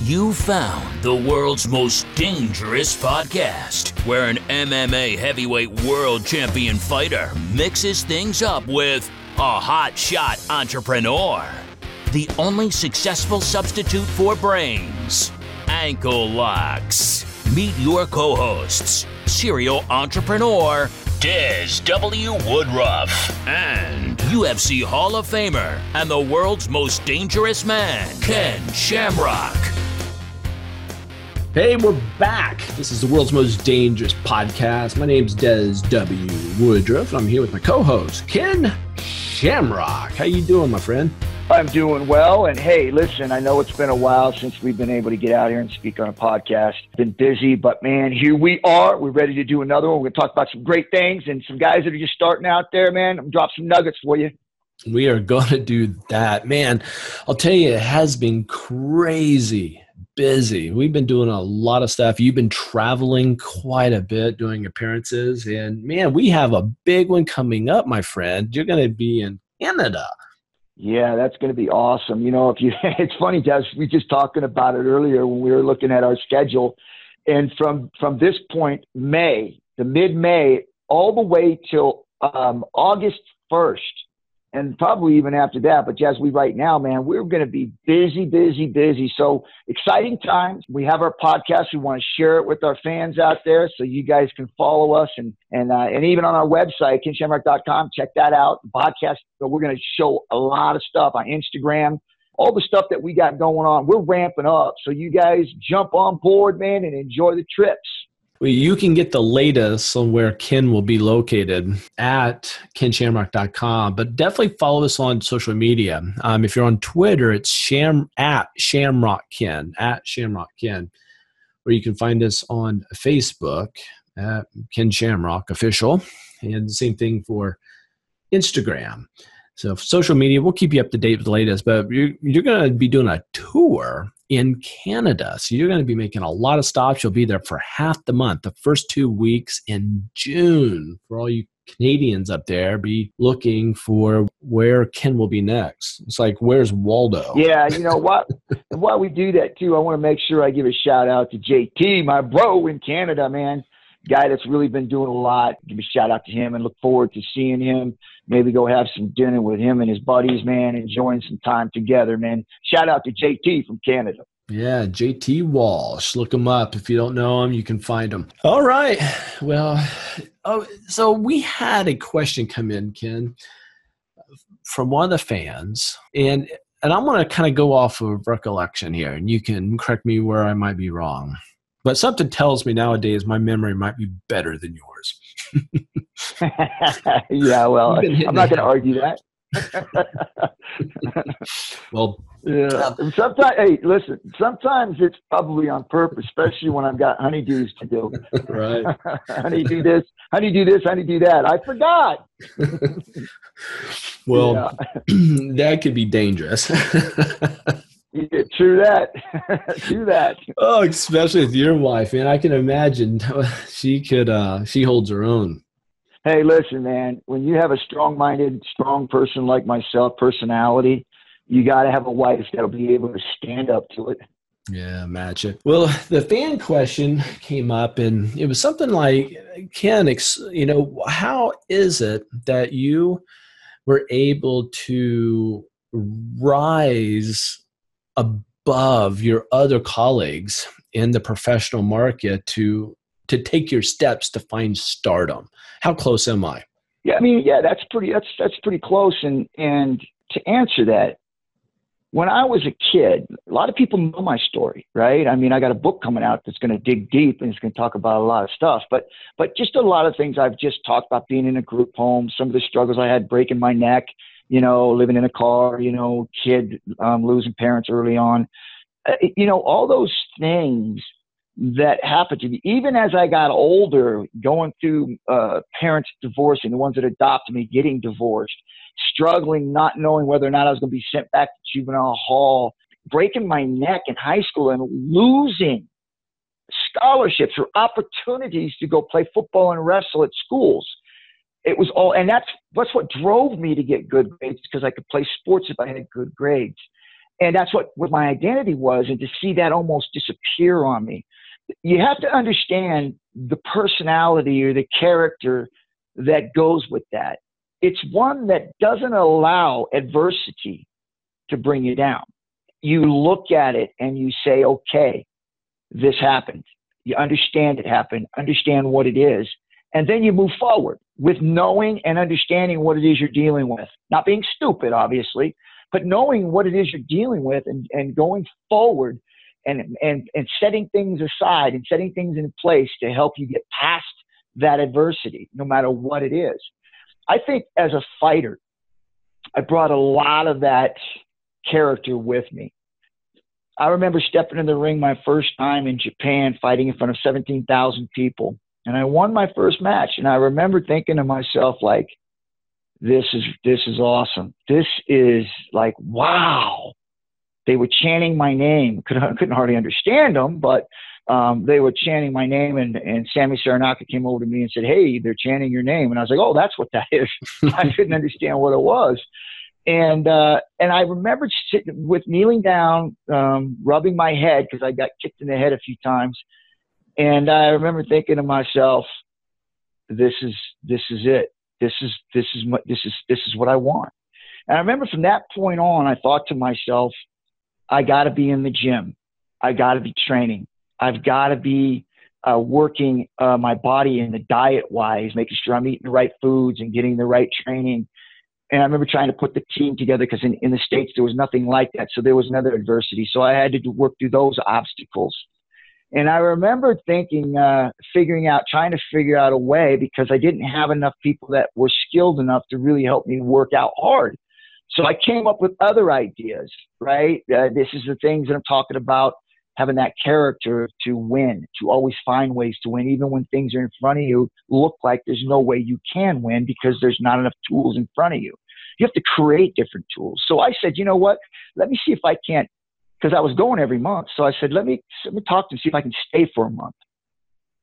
You found the world's most dangerous podcast, where an MMA heavyweight world champion fighter mixes things up with a hotshot entrepreneur. The only successful substitute for brains, ankle locks. Meet your co-hosts, serial entrepreneur Des W. Woodruff and UFC Hall of Famer and the world's most dangerous man, Ken Shamrock. Hey, we're back. This is the world's most dangerous podcast. My name's Des W. Woodruff, and I'm here with my co-host, Ken Shamrock. How you doing, my friend? I'm doing well. And hey, listen, I know it's been a while since we've been able to get out here and speak on a podcast. Been busy, but man, here we are. We're ready to do another one. We're going to talk about some great things and some guys that are just starting out there, man. I'm drop some nuggets for you. We are going to do that. Man, I'll tell you, it has been crazy. Busy. We've been doing a lot of stuff. You've been traveling quite a bit, doing appearances. And man, we have a big one coming up, my friend. You're going to be in Canada. Yeah, that's going to be awesome. You know, it's funny, guys, we were just talking about it earlier when we were looking at our schedule. And from this point, May, the mid-May, all the way till August 1st. And probably even after that. But as we right now, man, we're going to be busy, busy, busy. So exciting times. We have our podcast. We want to share it with our fans out there so you guys can follow us. And even on our website, kenshamrock.com, check that out. Podcast. So we're going to show a lot of stuff on Instagram. All the stuff that we got going on, we're ramping up. So you guys jump on board, man, and enjoy the trips. Well, you can get the latest on where Ken will be located at kenshamrock.com, but definitely follow us on social media. If you're on Twitter, it's at Shamrock Ken, or you can find us on Facebook at Ken Shamrock Official, and the same thing for Instagram. So social media, we'll keep you up to date with the latest, but you're going to be doing a tour in Canada. So you're going to be making a lot of stops. You'll be there for half the month, the first 2 weeks in June. For all you Canadians up there, be looking for where Ken will be next. It's like, where's Waldo? Yeah, you know what? While we do that too, I want to make sure I give a shout out to JT, my bro in Canada, man. Guy that's really been doing a lot. Give a shout out to him and look forward to seeing him. Maybe go have some dinner with him and his buddies, man, enjoying some time together, man. Shout out to JT from Canada. Yeah, JT Walsh. Look him up. If you don't know him, you can find him. All right. Well, so we had a question come in, Ken, from one of the fans. And I'm going to kind of go off of recollection here, and you can correct me where I might be wrong. But something tells me nowadays my memory might be better than yours. Yeah, well, I'm not going to argue that. Well, yeah. Sometimes, hey, listen, sometimes it's probably on purpose, especially when I've got honeydews to do. Right. honeydew this, honeydew that. I forgot. Well, that could be dangerous. True that. True that. Oh, especially with your wife, man. I can imagine she holds her own. Hey, listen, man, when you have a strong-minded, strong person like myself, personality, you got to have a wife that'll be able to stand up to it. Yeah, match it. Well, the fan question came up, and it was something like, Ken, you know, how is it that you were able to rise above your other colleagues in the professional market to take your steps to find stardom? How close am I? Yeah, I mean, yeah, that's pretty close. And to answer that, when I was a kid, a lot of people know my story, right? I mean, I got a book coming out that's going to dig deep and it's going to talk about a lot of stuff, but just a lot of things I've just talked about, being in a group home, some of the struggles I had, breaking my neck, you know, living in a car, you know, kid losing parents early on, you know, all those things that happened to me. Even as I got older, going through parents divorcing, the ones that adopted me getting divorced, struggling, not knowing whether or not I was going to be sent back to juvenile hall, breaking my neck in high school and losing scholarships or opportunities to go play football and wrestle at schools. It was all, and that's what drove me to get good grades, because I could play sports if I had good grades. And that's what my identity was. And to see that almost disappear on me, you have to understand the personality or the character that goes with that. It's one that doesn't allow adversity to bring you down. You look at it and you say, okay, this happened. You understand it happened, understand what it is. And then you move forward with knowing and understanding what it is you're dealing with. Not being stupid, obviously, but knowing what it is you're dealing with and going forward and setting things aside and setting things in place to help you get past that adversity, no matter what it is. I think as a fighter, I brought a lot of that character with me. I remember stepping in the ring my first time in Japan, fighting in front of 17,000 people. And I won my first match. And I remember thinking to myself, like, this is awesome. This is like, wow. They were chanting my name. Couldn't hardly understand them, but they were chanting my name. And Sammy Saranaka came over to me and said, hey, they're chanting your name. And I was like, oh, that's what that is. I couldn't understand what it was. And I remembered sitting with kneeling down, rubbing my head because I got kicked in the head a few times. And I remember thinking to myself, this is it. This is what I want. And I remember from that point on, I thought to myself, I got to be in the gym. I got to be training. I've got to be working my body in the diet wise, making sure I'm eating the right foods and getting the right training. And I remember trying to put the team together because in the States, there was nothing like that. So there was another adversity. So I had to work through those obstacles. And I remember thinking, trying to figure out a way because I didn't have enough people that were skilled enough to really help me work out hard. So I came up with other ideas, right? This is the things that I'm talking about, having that character to win, to always find ways to win, even when things are in front of you, look like there's no way you can win because there's not enough tools in front of you. You have to create different tools. So I said, you know what? Let me see if I can't. Because I was going every month. So I said, let me talk to him, see if I can stay for a month.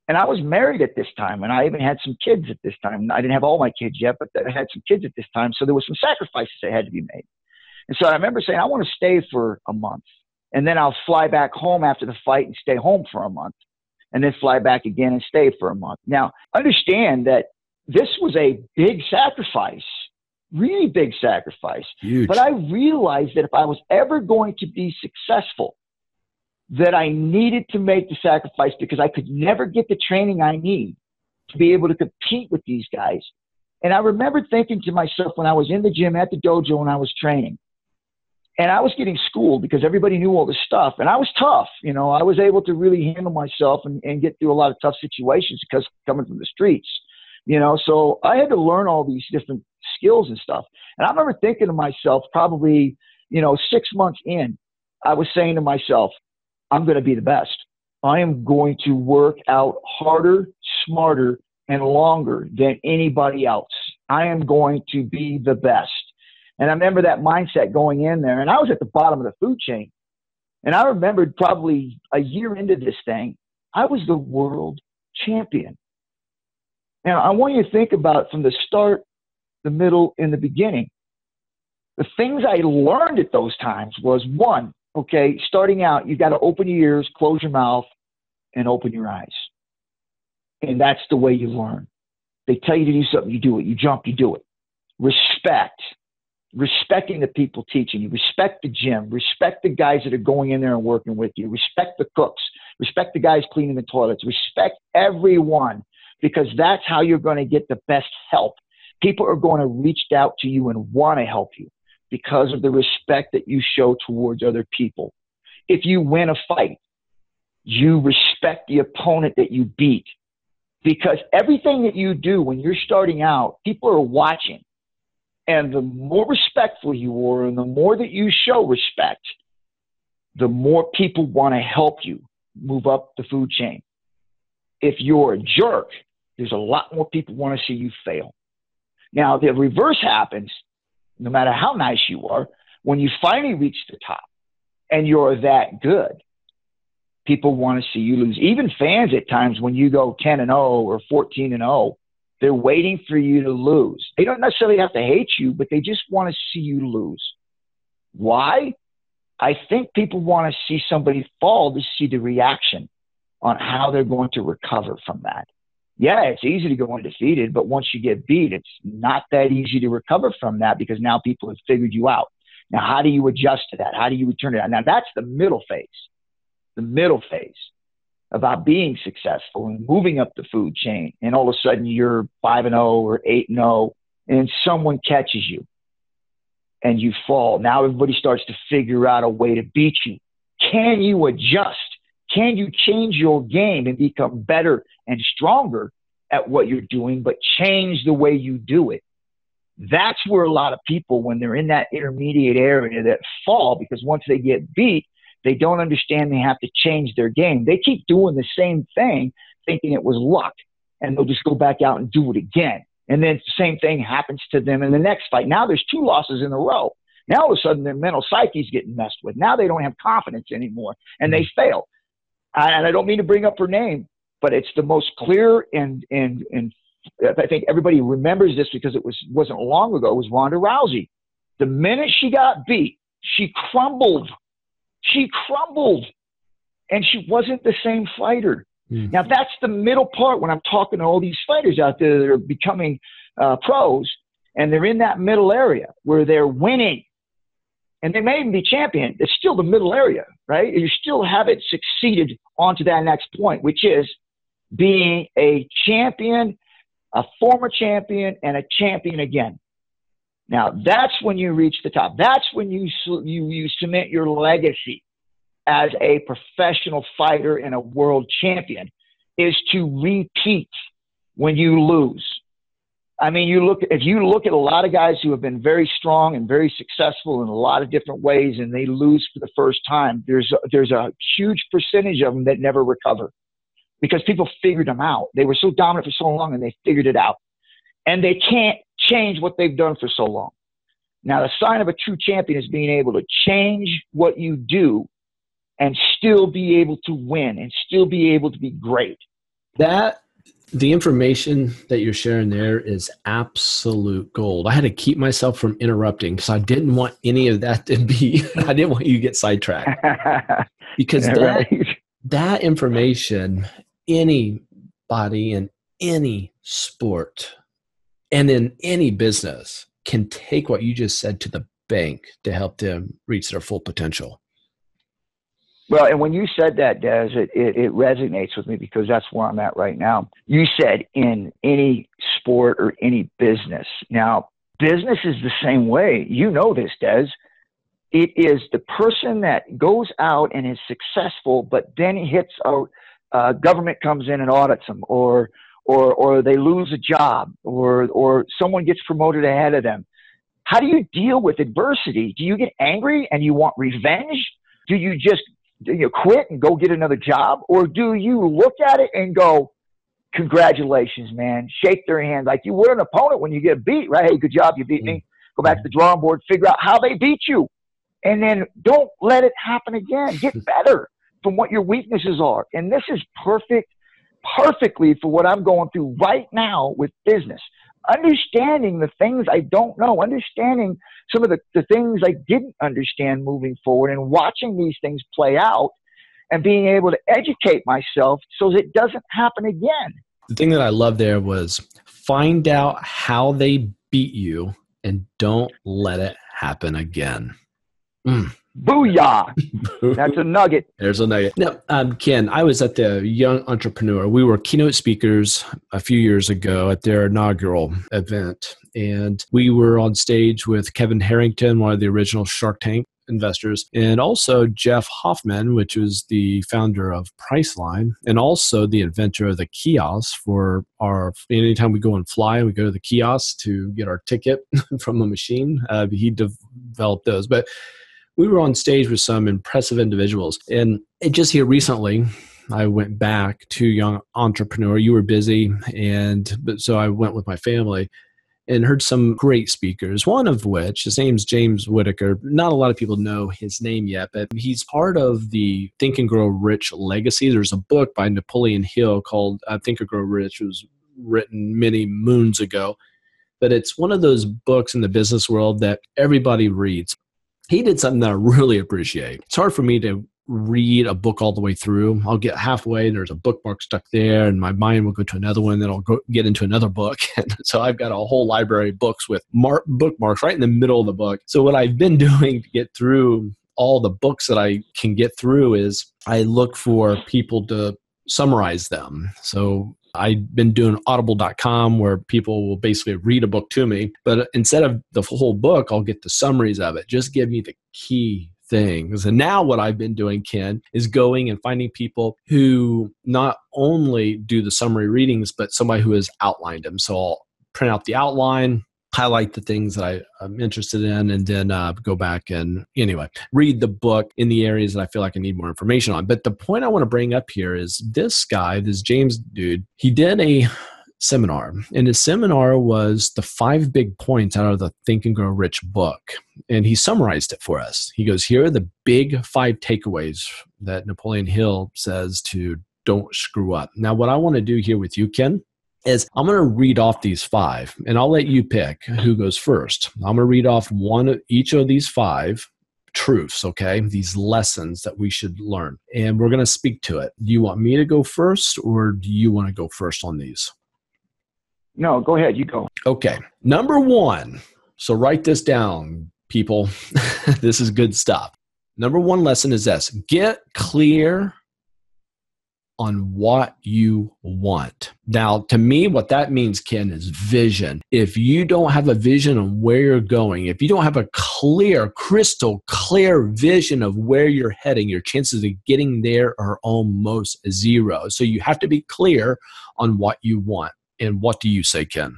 And I was married at this time, and I even had some kids at this time. I didn't have all my kids yet, but I had some kids at this time. So there was some sacrifices that had to be made. And so I remember saying, I want to stay for a month, and then I'll fly back home after the fight and stay home for a month, and then fly back again and stay for a month. Now, understand that this was a big sacrifice. Really big sacrifice. Huge. But I realized that if I was ever going to be successful, that I needed to make the sacrifice because I could never get the training I need to be able to compete with these guys. And I remember thinking to myself when I was in the gym at the dojo when I was training, and I was getting schooled because everybody knew all this stuff. And I was tough. You know, I was able to really handle myself and get through a lot of tough situations because coming from the streets, you know, so I had to learn all these different skills and stuff. And I remember thinking to myself, probably, 6 months in, I was saying to myself, I'm going to be the best. I am going to work out harder, smarter, and longer than anybody else. I am going to be the best. And I remember that mindset going in there. And I was at the bottom of the food chain. And I remembered probably a year into this thing, I was the world champion. Now, I want you to think about from the start, the middle, and the beginning. The things I learned at those times was, one, okay, starting out, you got to open your ears, close your mouth, and open your eyes. And that's the way you learn. They tell you to do something, you do it. You jump, you do it. Respect. Respecting the people teaching you. Respect the gym. Respect the guys that are going in there and working with you. Respect the cooks. Respect the guys cleaning the toilets. Respect everyone, because that's how you're going to get the best help. People are going to reach out to you and want to help you because of the respect that you show towards other people. If you win a fight, you respect the opponent that you beat, because everything that you do when you're starting out, people are watching. And the more respectful you are and the more that you show respect, the more people want to help you move up the food chain. If you're a jerk, there's a lot more people want to see you fail. Now, the reverse happens, no matter how nice you are, when you finally reach the top and you're that good, people want to see you lose. Even fans at times, when you go 10-0 or 14-0, they're waiting for you to lose. They don't necessarily have to hate you, but they just want to see you lose. Why? I think people want to see somebody fall to see the reaction on how they're going to recover from that. Yeah, it's easy to go undefeated, but once you get beat, it's not that easy to recover from that because now people have figured you out. Now, how do you adjust to that? How do you return to that? Now, that's the middle phase about being successful and moving up the food chain. And all of a sudden you're 5-0 or 8-0 and someone catches you and you fall. Now everybody starts to figure out a way to beat you. Can you adjust? Can you change your game and become better and stronger at what you're doing, but change the way you do it? That's where a lot of people, when they're in that intermediate area, that fall, because once they get beat, they don't understand they have to change their game. They keep doing the same thing, thinking it was luck, and they'll just go back out and do it again. And then the same thing happens to them in the next fight. Now there's two losses in a row. Now all of a sudden their mental psyche's getting messed with. Now they don't have confidence anymore, and they fail. And I don't mean to bring up her name, but it's the most clear and I think everybody remembers this because it wasn't long ago. It was Ronda Rousey. The minute she got beat, she crumbled. She crumbled, and she wasn't the same fighter. Mm. Now, that's the middle part when I'm talking to all these fighters out there that are becoming pros, and they're in that middle area where they're winning. And they may even be champion. It's still the middle area, right? You still haven't succeeded onto that next point, which is being a champion, a former champion, and a champion again. Now, that's when you reach the top. That's when you cement your legacy as a professional fighter and a world champion, is to repeat when you lose. I mean, if you look at a lot of guys who have been very strong and very successful in a lot of different ways, and they lose for the first time, there's a huge percentage of them that never recover because people figured them out. They were so dominant for so long, and they figured it out. And they can't change what they've done for so long. Now, the sign of a true champion is being able to change what you do and still be able to win and still be able to be great. The information that you're sharing there is absolute gold. I had to keep myself from interrupting because I didn't want any of that to be, I didn't want you to get sidetracked. Because that information, anybody in any sport and in any business can take what you just said to the bank to help them reach their full potential. Well, and when you said that, Des, it resonates with me because that's where I'm at right now. You said in any sport or any business. Now, business is the same way. You know this, Des. It is the person that goes out and is successful, but then hits government comes in and audits them, or they lose a job, or someone gets promoted ahead of them. How do you deal with adversity? Do you get angry and you want revenge? Do you just quit and go get another job? Or do you look at it and go, congratulations, man, shake their hand like you would an opponent when you get beat, right? Hey, good job, you beat me. Go back to the drawing board, figure out how they beat you, and then don't let it happen again. Get better from what your weaknesses are. And this is perfectly for what I'm going through right now with business. Understanding the things I don't know, understanding some of the things I didn't understand moving forward, and watching these things play out and being able to educate myself so that it doesn't happen again. The thing that I loved there was find out how they beat you and don't let it happen again. Mm. Booyah. That's a nugget. There's a nugget. Now, Ken, I was at the Young Entrepreneur. We were keynote speakers a few years ago at their inaugural event. And we were on stage with Kevin Harrington, one of the original Shark Tank investors, and also Jeff Hoffman, which was the founder of Priceline, and also the inventor of the kiosk for anytime we go and fly, we go to the kiosk to get our ticket from a machine. He developed those. But we were on stage with some impressive individuals. And just here recently, I went back to Young Entrepreneur. You were busy, so I went with my family and heard some great speakers, one of which, his name's James Whitaker. Not a lot of people know his name yet, but he's part of the Think and Grow Rich legacy. There's a book by Napoleon Hill called Think and Grow Rich. It was written many moons ago, but it's one of those books in the business world that everybody reads. He did something that I really appreciate. It's hard for me to read a book all the way through. I'll get halfway and there's a bookmark stuck there and my mind will go to another one, then I'll go get into another book. And so I've got a whole library of books with bookmarks right in the middle of the book. So what I've been doing to get through all the books that I can get through is I look for people to summarize them. So I've been doing audible.com where people will basically read a book to me, but instead of the whole book, I'll get the summaries of it. Just give me the key things. And now what I've been doing, Ken, is going and finding people who not only do the summary readings, but somebody who has outlined them. So I'll print out the outline, highlight the things that I'm interested in, and then go back and read the book in the areas that I feel like I need more information on. But the point I want to bring up here is this guy, this James dude, he did a seminar, and his seminar was the 5 big points out of the Think and Grow Rich book. And he summarized it for us. He goes, here are the big 5 takeaways that Napoleon Hill says to don't screw up. Now, what I want to do here with you, Ken, is I'm going to read off these 5 and I'll let you pick who goes first. I'm going to read off one of each of these 5 truths, okay? These lessons that we should learn. And we're going to speak to it. Do you want me to go first or do you want to go first on these? No, go ahead. You go. Okay. Number 1. So write this down, people. This is good stuff. Number 1 lesson is this. Get clear on what you want. Now, to me, what that means, Ken, is vision. If you don't have a vision on where you're going, if you don't have a clear, crystal clear vision of where you're heading, your chances of getting there are almost 0. So you have to be clear on what you want. And what do you say, Ken?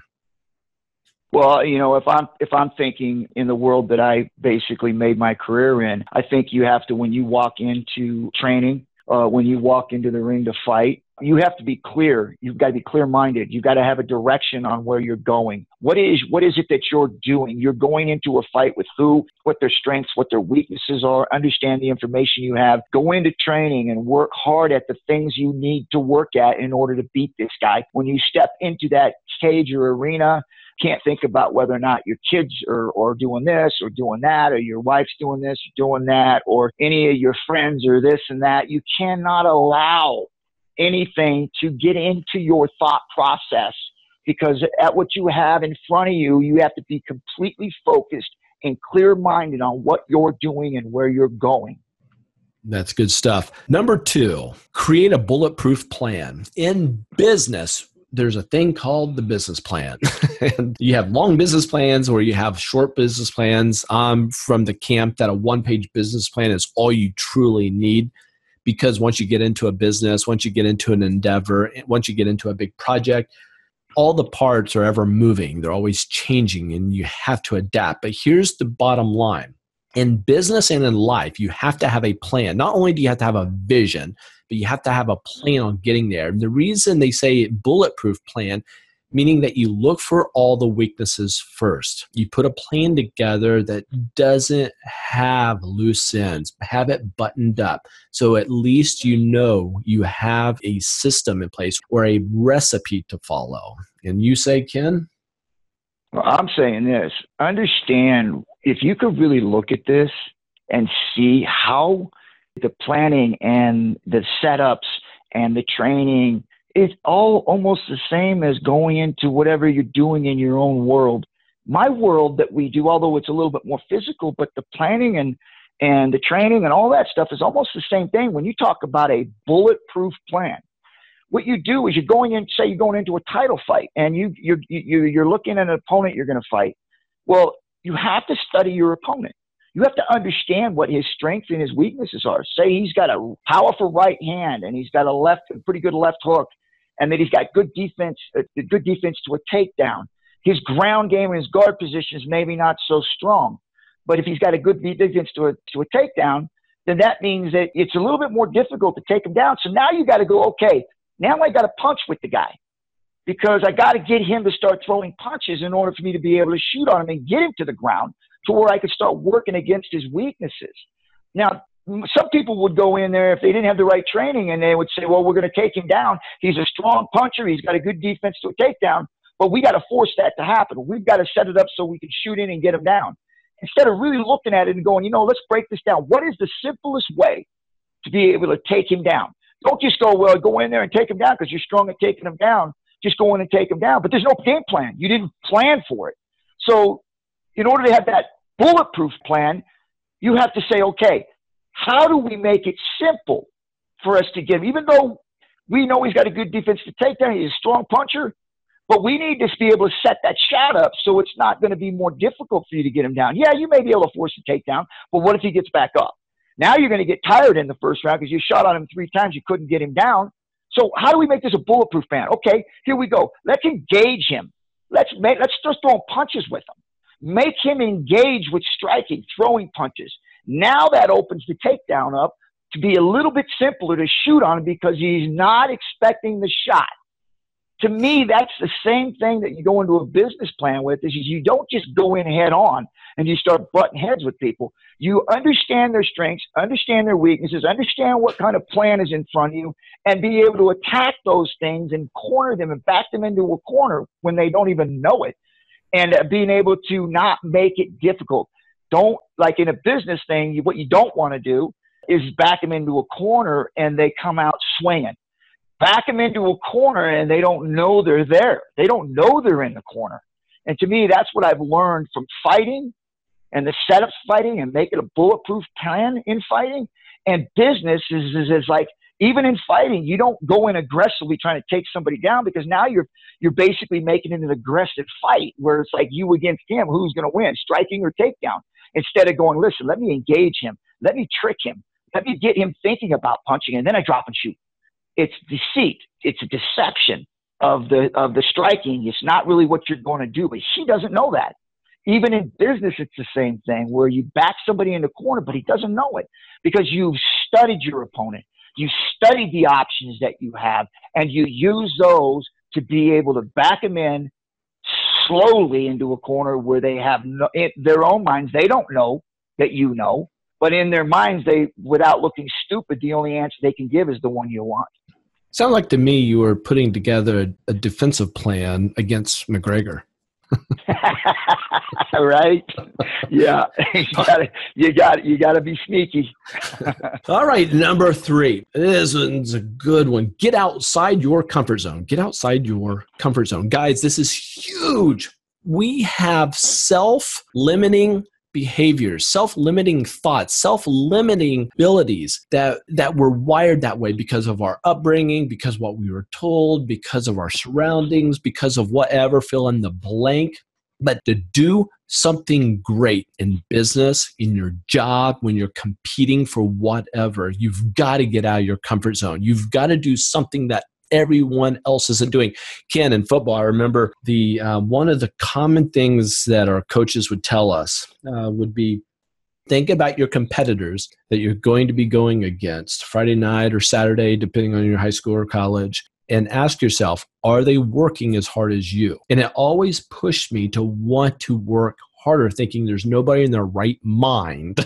Well, you know, if I'm thinking in the world that I basically made my career in, I think you have to, when you walk into training, when you walk into the ring to fight, you have to be clear. You've got to be clear-minded. You've got to have a direction on where you're going. What is it that you're doing? You're going into a fight with who, what their strengths, what their weaknesses are. Understand the information you have. Go into training and work hard at the things you need to work at in order to beat this guy. When you step into that cage or arena, can't think about whether or not your kids are doing this or doing that, or your wife's doing this or doing that, or any of your friends or this and that. You cannot allow anything to get into your thought process, because at what you have in front of you, you have to be completely focused and clear-minded on what you're doing and where you're going. That's good stuff. Number 2, create a bulletproof plan. In business, there's a thing called the business plan. And you have long business plans or you have short business plans. I'm from the camp that a one-page business plan is all you truly need, because once you get into a business, once you get into an endeavor, once you get into a big project, all the parts are ever moving. They're always changing and you have to adapt. But here's the bottom line. In business and in life, you have to have a plan. Not only do you have to have a vision, but you have to have a plan on getting there. And the reason they say bulletproof plan, meaning that you look for all the weaknesses first. You put a plan together that doesn't have loose ends. Have it buttoned up. So at least you know you have a system in place or a recipe to follow. And you say, Ken? Well, I'm saying this. Understand, if you could really look at this and see how the planning and the setups and the training, it's all almost the same as going into whatever you're doing in your own world. My world that we do, although it's a little bit more physical, but the planning and the training and all that stuff is almost the same thing. When you talk about a bulletproof plan, what you do is you're going in, say you're going into a title fight and you're looking at an opponent you're going to fight. Well, you have to study your opponent. You have to understand what his strengths and his weaknesses are. Say he's got a powerful right hand and he's got a pretty good left hook, and that he's got good defense to a takedown. His ground game and his guard position is maybe not so strong. But if he's got a good defense to a takedown, then that means that it's a little bit more difficult to take him down. So now you got to go, okay, now I got to punch with the guy, because I got to get him to start throwing punches in order for me to be able to shoot on him and get him to the ground, to where I could start working against his weaknesses. Now, some people would go in there if they didn't have the right training and they would say, well, we're going to take him down. He's a strong puncher. He's got a good defense to a takedown, but we got to force that to happen. We've got to set it up so we can shoot in and get him down. instead of really looking at it and going, you know, let's break this down. What is the simplest way to be able to take him down? Don't just go, well, go in there and take him down because you're strong at taking him down. Just go in and take him down. But there's no game plan. You didn't plan for it. So in order to have that bulletproof plan, you have to say, okay, how do we make it simple for us to get him? Even though we know he's got a good defense to take down, he's a strong puncher, but we need to be able to set that shot up so it's not going to be more difficult for you to get him down. Yeah, you may be able to force a takedown, but what if he gets back up? Now you're going to get tired in the first round because you shot on him three times. You couldn't get him down. So how do we make this a bulletproof plan? Okay, here we go. Let's engage him. Let's just throw punches with him. Make him engage with striking, throwing punches. Now that opens the takedown up to be a little bit simpler to shoot on him because he's not expecting the shot. To me, that's the same thing that you go into a business plan with, is you don't just go in head on and you start butting heads with people. You understand their strengths, understand their weaknesses, understand what kind of plan is in front of you, and be able to attack those things and corner them and back them into a corner when they don't even know it, and being able to not make it difficult. Don't, like in a business thing, what you don't want to do is back them into a corner and they come out swinging. Back them into a corner and they don't know they're there. They don't know they're in the corner. And to me, that's what I've learned from fighting and the setup fighting and making a bulletproof plan in fighting. And business is like, even in fighting, you don't go in aggressively trying to take somebody down, because now you're basically making it an aggressive fight where it's like you against him, who's going to win, striking or takedown, instead of going, listen, let me engage him. Let me trick him. Let me get him thinking about punching, and then I drop and shoot. It's deceit. It's a deception of the striking. It's not really what you're going to do, but he doesn't know that. Even in business, it's the same thing where you back somebody in the corner, but he doesn't know it because you've studied your opponent. You studied the options that you have, and you use those to be able to back him in slowly into a corner where they have no, in their own minds, they don't know that you know, but in their minds, they, without looking stupid, the only answer they can give is the one you want. Sound like to me you were putting together a defensive plan against McGregor. Right? Yeah. You gotta be sneaky. All right, number 3. This one's a good one. Get outside your comfort zone. Get outside your comfort zone. Guys, this is huge. We have self-limiting behaviors, self-limiting thoughts, self-limiting abilities that were wired that way because of our upbringing, because what we were told, because of our surroundings, because of whatever, fill in the blank. But to do something great in business, in your job, when you're competing for whatever, you've got to get out of your comfort zone. You've got to do something that everyone else isn't doing. Ken, in football, I remember the one of the common things that our coaches would tell us would be, think about your competitors that you're going to be going against Friday night or Saturday, depending on your high school or college, and ask yourself, are they working as hard as you? And it always pushed me to want to work harder, thinking there's nobody in their right mind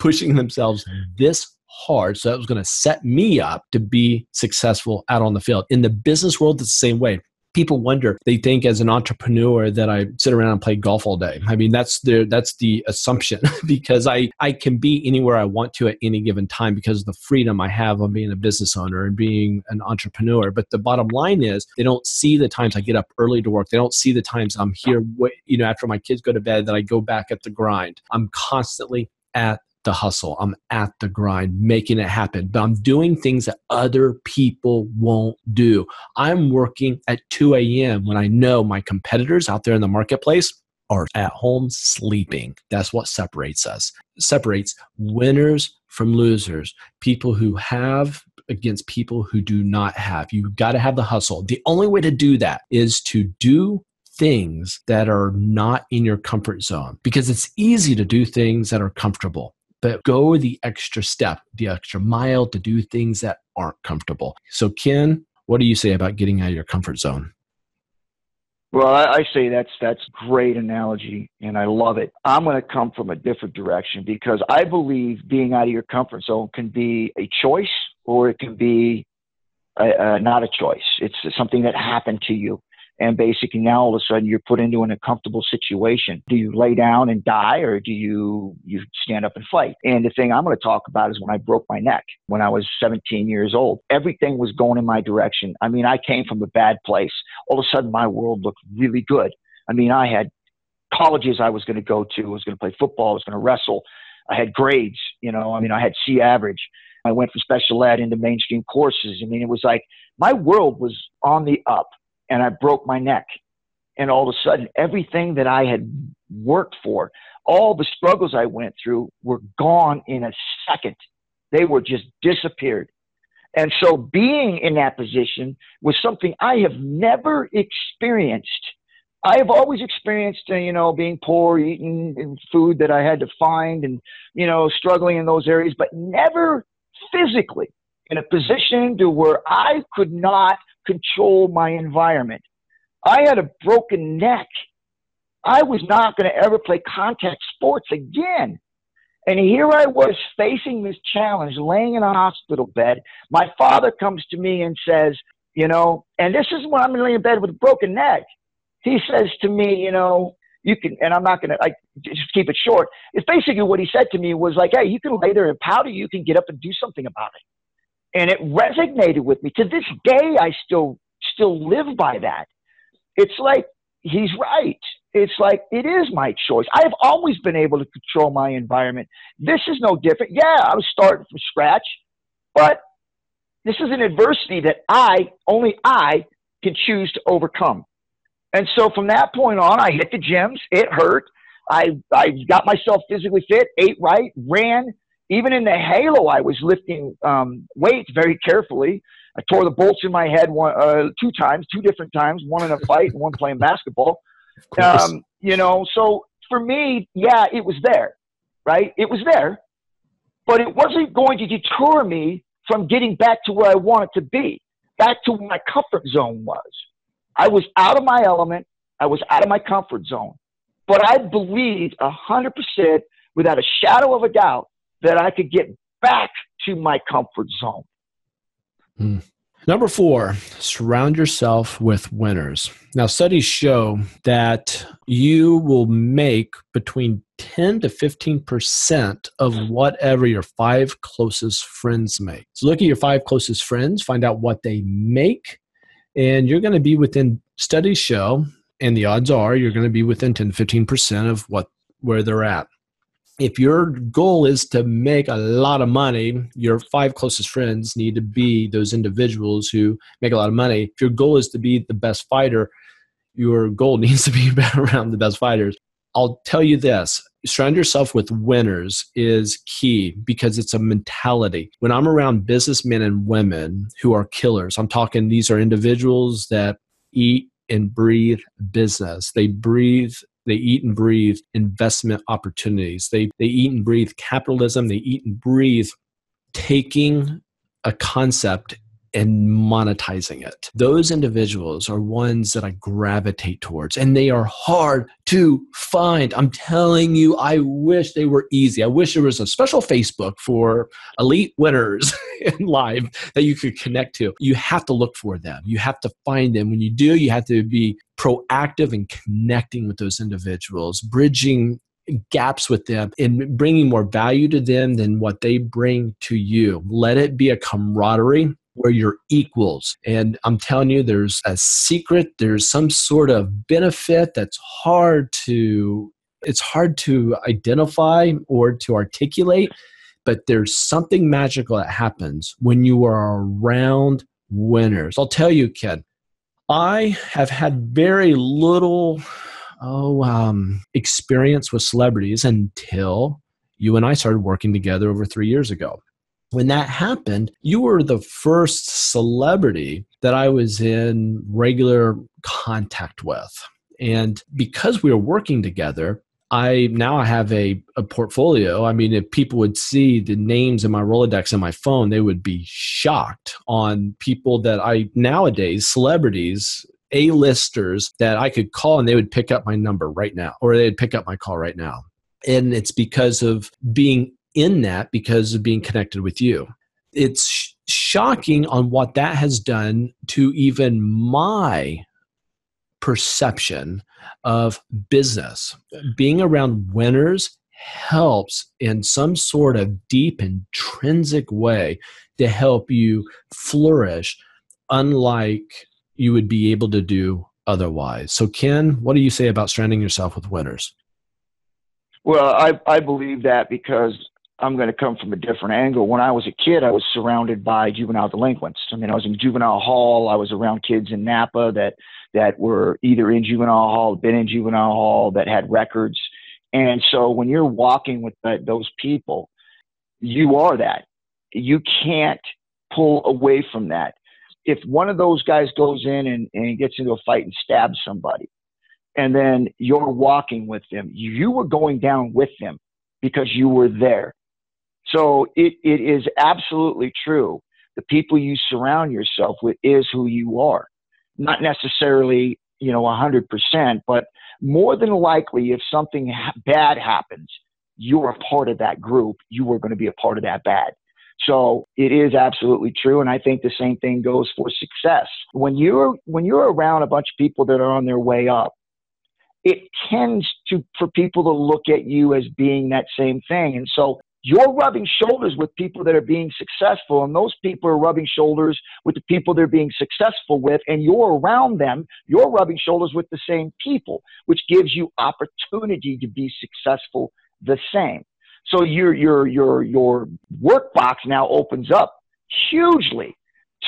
pushing themselves this hard. So that was going to set me up to be successful out on the field. In the business world, it's the same way. People wonder, they think as an entrepreneur that I sit around and play golf all day. I mean, that's the assumption because I can be anywhere I want to at any given time because of the freedom I have of being a business owner and being an entrepreneur. But the bottom line is they don't see the times I get up early to work. They don't see the times I'm here, you know, after my kids go to bed, that I go back at the grind. I'm constantly at the hustle. I'm at the grind, making it happen, but I'm doing things that other people won't do. I'm working at 2 a.m. when I know my competitors out there in the marketplace are at home sleeping. That's what separates us. It separates winners from losers, people who have against people who do not have. You've got to have the hustle. The only way to do that is to do things that are not in your comfort zone, because it's easy to do things that are comfortable. But go the extra step, the extra mile to do things that aren't comfortable. So Ken, what do you say about getting out of your comfort zone? Well, I say that's great analogy, and I love it. I'm going to come from a different direction because I believe being out of your comfort zone can be a choice or it can be not a choice. It's something that happened to you. And basically now all of a sudden you're put into an uncomfortable situation. Do you lay down and die, or do you stand up and fight? And the thing I'm going to talk about is when I broke my neck when I was 17 years old. Everything was going in my direction. I mean, I came from a bad place. All of a sudden my world looked really good. I mean, I had colleges I was going to go to. I was going to play football. I was going to wrestle. I had grades, you know, I mean, I had C average. I went from special ed into mainstream courses. I mean, it was like my world was on the up, and I broke my neck. And all of a sudden, everything that I had worked for, all the struggles I went through were gone in a second. They were just disappeared. And so being in that position was something I have never experienced. I have always experienced, you know, being poor, eating food that I had to find and, you know, struggling in those areas, but never physically in a position to where I could not control my environment. I had a broken neck. I was not going to ever play contact sports again. And here I was facing this challenge, laying in a hospital bed. My father comes to me and says, you know, and this is when I'm laying in bed with a broken neck. He says to me, you know, you can, and I'm not going to just keep it short. It's basically what he said to me was like, hey, you can lay there and powder, you can get up and do something about it. And it resonated with me. To this day, I still live by that. It's like, he's right. It's like, it is my choice. I've always been able to control my environment. This is no different. Yeah, I was starting from scratch, but this is an adversity that only I can choose to overcome. And so from that point on, I hit the gyms. It hurt. I got myself physically fit, ate right, ran. Even in the halo, I was lifting weights very carefully. I tore the bolts in my head two different times, one in a fight and one playing basketball. You know, so for me, yeah, it was there, right? It was there, but it wasn't going to deter me from getting back to where I wanted to be, back to where my comfort zone was. I was out of my element. I was out of my comfort zone. But I believed 100%, without a shadow of a doubt, that I could get back to my comfort zone. Hmm. Number 4, surround yourself with winners. Now, studies show that you will make between 10 to 15% of whatever your 5 closest friends make. So look at your 5 closest friends, find out what they make, and you're going to be within, studies show, and the odds are you're going to be within 10 to 15% of where they're at. If your goal is to make a lot of money, your 5 closest friends need to be those individuals who make a lot of money. If your goal is to be the best fighter, your goal needs to be around the best fighters. I'll tell you this. Surround yourself with winners is key because it's a mentality. When I'm around businessmen and women who are killers, I'm talking these are individuals that eat and breathe business. They eat and breathe investment opportunities. They eat and breathe capitalism. They eat and breathe taking a concept and monetizing it. Those individuals are ones that I gravitate towards, and they are hard to find. I'm telling you, I wish they were easy. I wish there was a special Facebook for elite winners in life that you could connect to. You have to look for them. You have to find them. When you do, you have to be proactive in connecting with those individuals, bridging gaps with them and bringing more value to them than what they bring to you. Let it be a camaraderie where you're equals. And I'm telling you, there's a secret, there's some sort of benefit that's hard to identify or to articulate, but there's something magical that happens when you are around winners. I'll tell you, Ken, I have had very little experience with celebrities until you and I started working together over 3 years ago. When that happened, you were the first celebrity that I was in regular contact with. And because we were working together, I now have a portfolio. I mean, if people would see the names in my Rolodex in my phone, they would be shocked on people that I nowadays, celebrities, A-listers that I could call and they would pick up my number right now, or they'd pick up my call right now. And it's because of being connected with you. It's shocking on what that has done to even my perception of business. Being around winners helps in some sort of deep, intrinsic way to help you flourish, unlike you would be able to do otherwise. So Ken, what do you say about surrounding yourself with winners? Well, I believe that because I'm going to come from a different angle. When I was a kid, I was surrounded by juvenile delinquents. I mean, I was in juvenile hall. I was around kids in Napa that were either in juvenile hall, been in juvenile hall, that had records. And so when you're walking with those people, you are that. You can't pull away from that. If one of those guys goes in and gets into a fight and stabs somebody, and then you're walking with them, you were going down with them because you were there. So it is absolutely true. The people you surround yourself with is who you are. Not necessarily, 100%, but more than likely, if something bad happens, you're a part of that group. You are going to be a part of that bad. So it is absolutely true. And I think the same thing goes for success. When you're around a bunch of people that are on their way up, it tends to, for people to look at you as being that same thing. And so you're rubbing shoulders with people that are being successful, and those people are rubbing shoulders with the people they're being successful with, and you're around them, you're rubbing shoulders with the same people, which gives you opportunity to be successful the same. So your work box now opens up hugely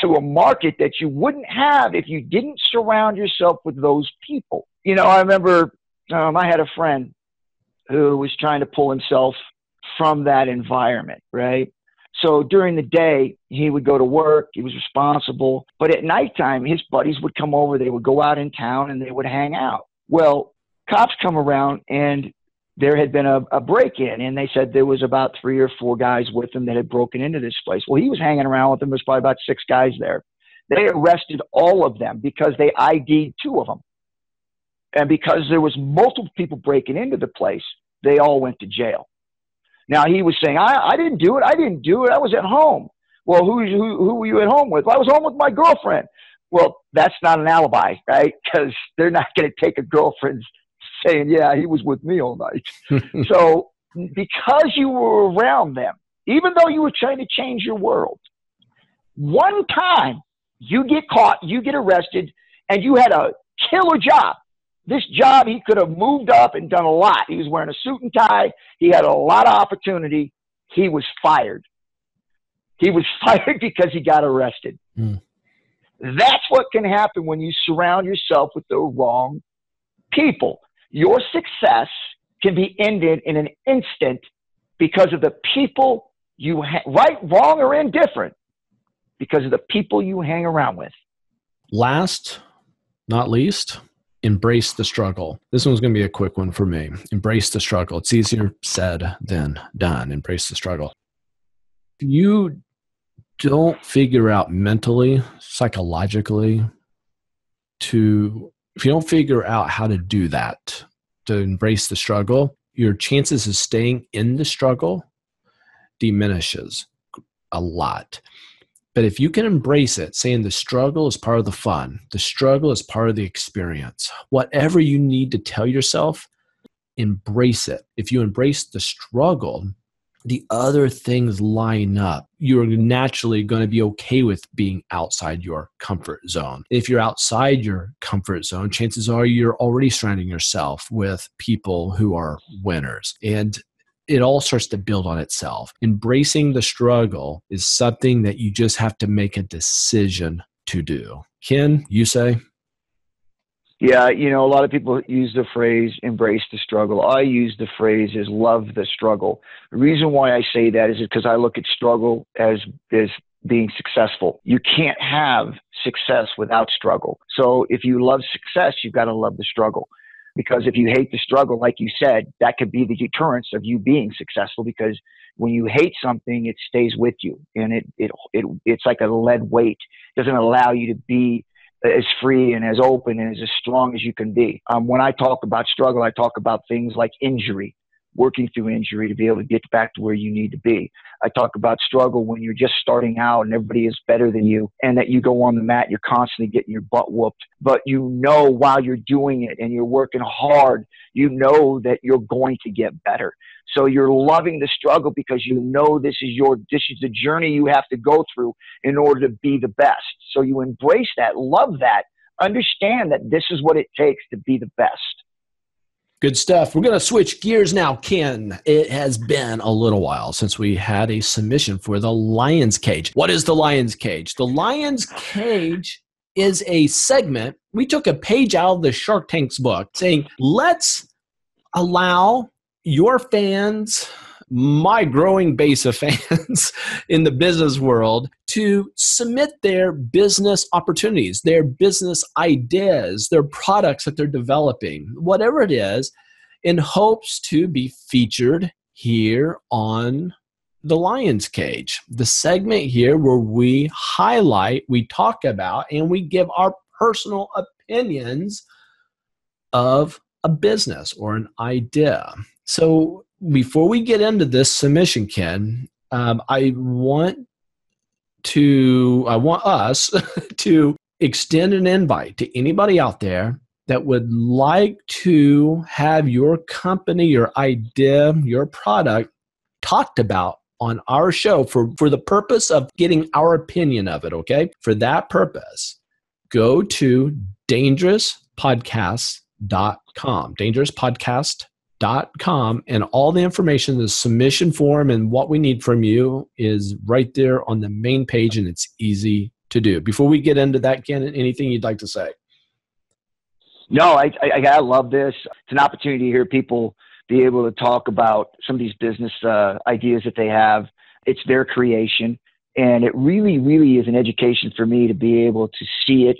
to a market that you wouldn't have if you didn't surround yourself with those people. I remember I had a friend who was trying to pull himself from that environment, right? So during the day, he would go to work. He was responsible. But at nighttime, his buddies would come over. They would go out in town, and they would hang out. Well, cops come around, and there had been a break-in, and they said there was about 3 or 4 guys with him that had broken into this place. Well, he was hanging around with them. There's probably about 6 guys there. They arrested all of them because they ID'd 2 of them. And because there was multiple people breaking into the place, they all went to jail. Now, he was saying, I didn't do it. I didn't do it. I was at home. Well, who were you at home with? Well, I was home with my girlfriend. Well, that's not an alibi, right? Because they're not going to take a girlfriend's saying, yeah, he was with me all night. So because you were around them, even though you were trying to change your world, one time you get caught, you get arrested, and you had a killer job. This job, he could have moved up and done a lot. He was wearing a suit and tie. He had a lot of opportunity. He was fired. He was fired because he got arrested. Mm. That's what can happen when you surround yourself with the wrong people. Your success can be ended in an instant because of the people you right, wrong, or indifferent, because of the people you hang around with. Last, not least, embrace the struggle. This one's going to be a quick one for me. Embrace the struggle. It's easier said than done. Embrace the struggle. If you don't figure out mentally, psychologically, if you don't figure out how to do that, to embrace the struggle, your chances of staying in the struggle diminishes a lot. But if you can embrace it, saying the struggle is part of the fun, the struggle is part of the experience, whatever you need to tell yourself, embrace it. If you embrace the struggle, the other things line up. You're naturally going to be okay with being outside your comfort zone. If you're outside your comfort zone, chances are you're already surrounding yourself with people who are winners. And it all starts to build on itself. Embracing the struggle is something that you just have to make a decision to do. Ken, you say? Yeah, a lot of people use the phrase embrace the struggle. I use the phrase is love the struggle. The reason why I say that is because I look at struggle as being successful. You can't have success without struggle. So if you love success, you've got to love the struggle. Because if you hate the struggle, like you said, that could be the deterrence of you being successful, because when you hate something, it stays with you, and it's like a lead weight. It doesn't allow you to be as free and as open and as strong as you can be. When I talk about struggle, I talk about things like injury, working through injury to be able to get back to where you need to be. I talk about struggle when you're just starting out and everybody is better than you, and that you go on the mat, you're constantly getting your butt whooped, but you know while you're doing it and you're working hard, you know that you're going to get better. So you're loving the struggle because you know this is the journey you have to go through in order to be the best. So you embrace that, love that, understand that this is what it takes to be the best. Good stuff. We're going to switch gears now, Ken. It has been a little while since we had a submission for the Lion's Cage. What is the Lion's Cage? The Lion's Cage is a segment. We took a page out of the Shark Tank's book saying, let's allow your fans, my growing base of fans in the business world, to submit their business opportunities, their business ideas, their products that they're developing, whatever it is, in hopes to be featured here on The Lion's Cage, the segment here where we highlight, we talk about, and we give our personal opinions of a business or an idea. So before we get into this submission, Ken, I want us to extend an invite to anybody out there that would like to have your company, your idea, your product talked about on our show for the purpose of getting our opinion of it, okay? For that purpose, go to DangerousPodcast.com, DangerousPodcast.com, and all the information, the submission form, and what we need from you is right there on the main page, and it's easy to do. Before we get into that, Ken, anything you'd like to say? No, I love this. It's an opportunity to hear people be able to talk about some of these business ideas that they have. It's their creation, and it really, really is an education for me to be able to see it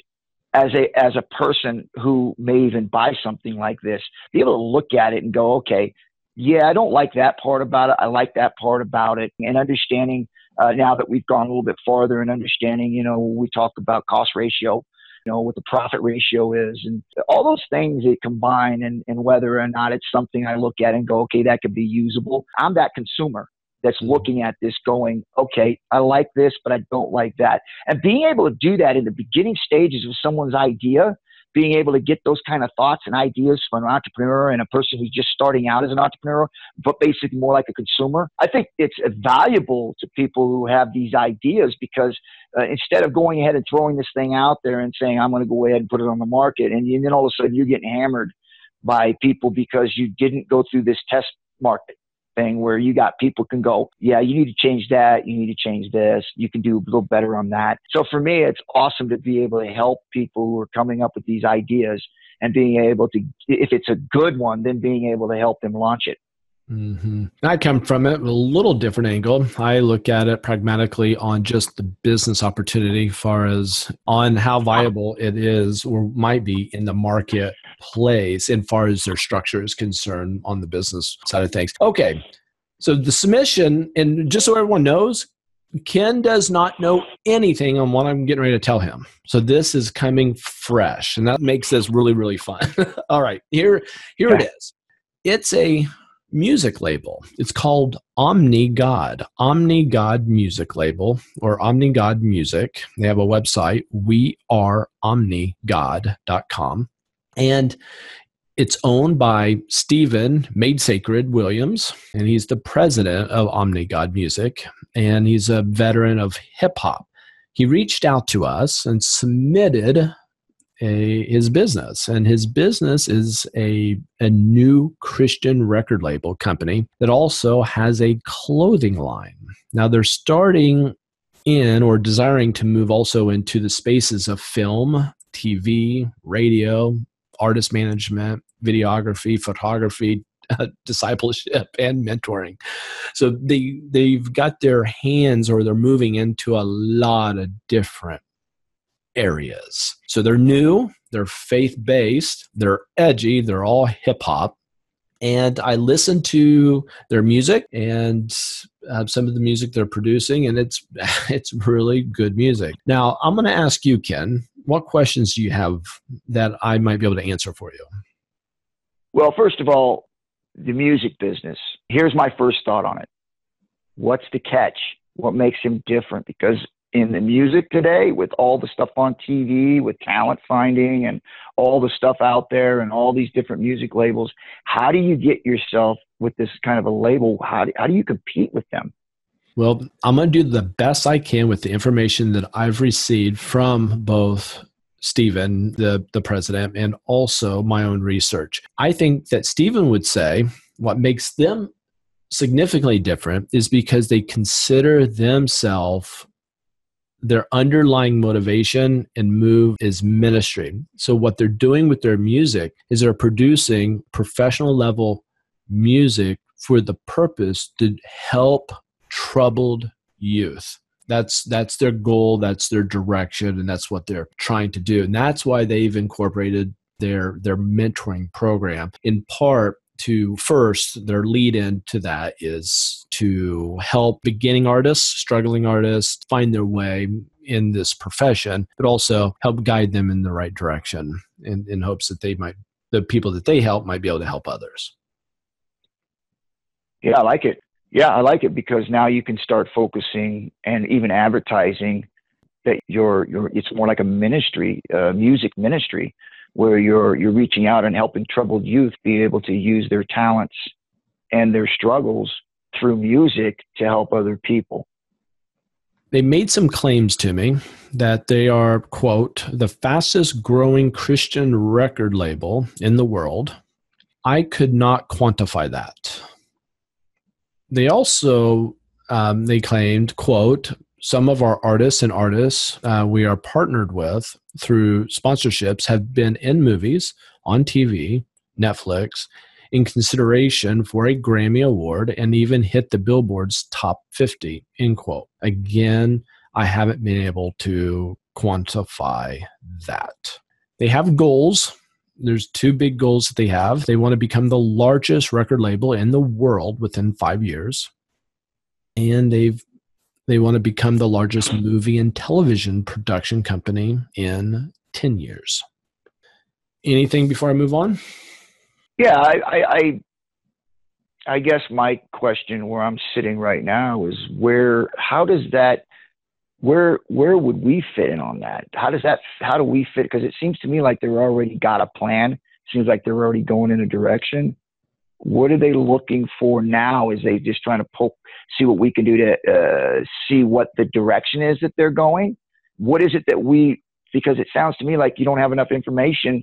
as a person who may even buy something like this, be able to look at it and go, okay, yeah, I don't like that part about it. I like that part about it. And understanding now that we've gone a little bit farther and understanding, you know, we talk about cost ratio, you know, what the profit ratio is and all those things that combine, and whether or not it's something I look at and go, okay, that could be usable. I'm that consumer that's looking at this going, okay, I like this, but I don't like that. And being able to do that in the beginning stages of someone's idea, being able to get those kind of thoughts and ideas from an entrepreneur and a person who's just starting out as an entrepreneur, but basically more like a consumer. I think it's valuable to people who have these ideas because instead of going ahead and throwing this thing out there and saying, I'm going to go ahead and put it on the market. And then all of a sudden you're getting hammered by people because you didn't go through this test market thing where you got people can go, yeah, you need to change that. You need to change this. You can do a little better on that. So for me, it's awesome to be able to help people who are coming up with these ideas and being able to, if it's a good one, then being able to help them launch it. Mm-hmm. I come from it with a little different angle. I look at it pragmatically on just the business opportunity as far as on how viable it is or might be in the marketplace as far as their structure is concerned on the business side of things. Okay, so the submission, and just so everyone knows, Ken does not know anything on what I'm getting ready to tell him. So this is coming fresh, and that makes this really, really fun. All right, here it is. It's a music label. It's called Omni God Music Label or Omni God Music. They have a website, weareomnigod.com, and it's owned by Stephen Made Sacred Williams, and he's the president of Omni God Music, and he's a veteran of hip hop. He reached out to us and submitted his business, and his business is a new Christian record label company that also has a clothing line. Now they're starting in or desiring to move also into the spaces of film, TV, radio, artist management, videography, photography, discipleship, and mentoring. So they've got their hands, or they're moving into a lot of different areas. So they're new, they're faith-based, they're edgy, they're all hip-hop. And I listen to their music and some of the music they're producing, and it's really good music. Now, I'm going to ask you, Ken, what questions do you have that I might be able to answer for you? Well, first of all, the music business. Here's my first thought on it. What's the catch? What makes him different? Because in the music today, with all the stuff on TV, with talent finding and all the stuff out there and all these different music labels, how do you get yourself with this kind of a label? How do you compete with them? Well, I'm going to do the best I can with the information that I've received from both Stephen, the president, and also my own research. I think that Stephen would say what makes them significantly different is because they consider themselves their underlying motivation and move is ministry. So what they're doing with their music is they're producing professional level music for the purpose to help troubled youth. That's their goal, that's their direction, and that's what they're trying to do. And that's why they've incorporated their mentoring program, in part to, first, their lead in to that is to help beginning artists, struggling artists find their way in this profession, but also help guide them in the right direction in hopes that the people that they help might be able to help others. Yeah, I like it. Yeah, I like it because now you can start focusing and even advertising that it's more like a ministry, music ministry, where you're reaching out and helping troubled youth be able to use their talents and their struggles through music to help other people. They made some claims to me that they are, quote, the fastest growing Christian record label in the world. I could not quantify that. They also, they claimed, quote, some of our artists we are partnered with through sponsorships have been in movies, on TV, Netflix, in consideration for a Grammy Award and even hit the Billboard's top 50, end quote. Again, I haven't been able to quantify that. They have goals. There's two big goals that they have. They want to become the largest record label in the world within 5 years. And they want to become the largest movie and television production company in 10 years. Anything before I move on? Yeah, I guess my question where I'm sitting right now is where would we fit in on that? How do we fit? Because it seems to me like they're already got a plan. It seems like they're already going in a direction. What are they looking for now? Is they just trying to see what we can do to see what the direction is that they're going? What is it that because it sounds to me like you don't have enough information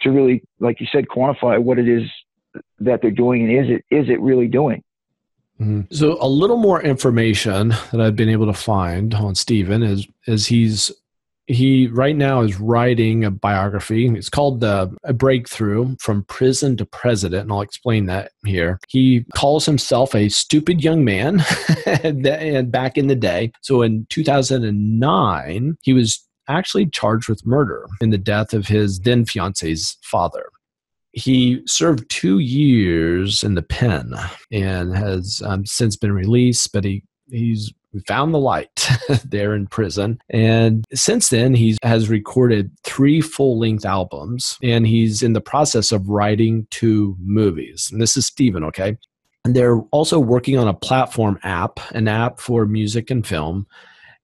to really, like you said, quantify what it is that they're doing and is it really doing? Mm-hmm. So a little more information that I've been able to find on Stephen is he right now is writing a biography. It's called A Breakthrough from Prison to President, and I'll explain that here. He calls himself a stupid young man back in the day. So in 2009, he was actually charged with murder in the death of his then fiance's father. He served 2 years in the pen and has since been released, but he's found the light there in prison. And since then, he has recorded 3 full-length albums, and he's in the process of writing 2 movies. And this is Stephen, okay? And they're also working on a platform app, an app for music and film.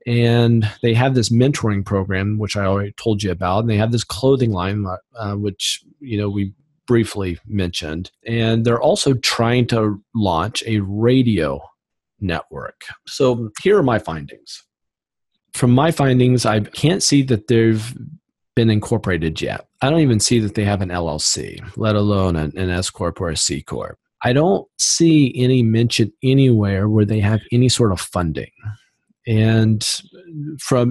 And they have this mentoring program, which I already told you about. And they have this clothing line, which, you know, we briefly mentioned. And they're also trying to launch a radio network. So here are my findings. From my findings, I can't see that they've been incorporated yet. I don't even see that they have an LLC, let alone an S Corp or a C Corp. I don't see any mention anywhere where they have any sort of funding. And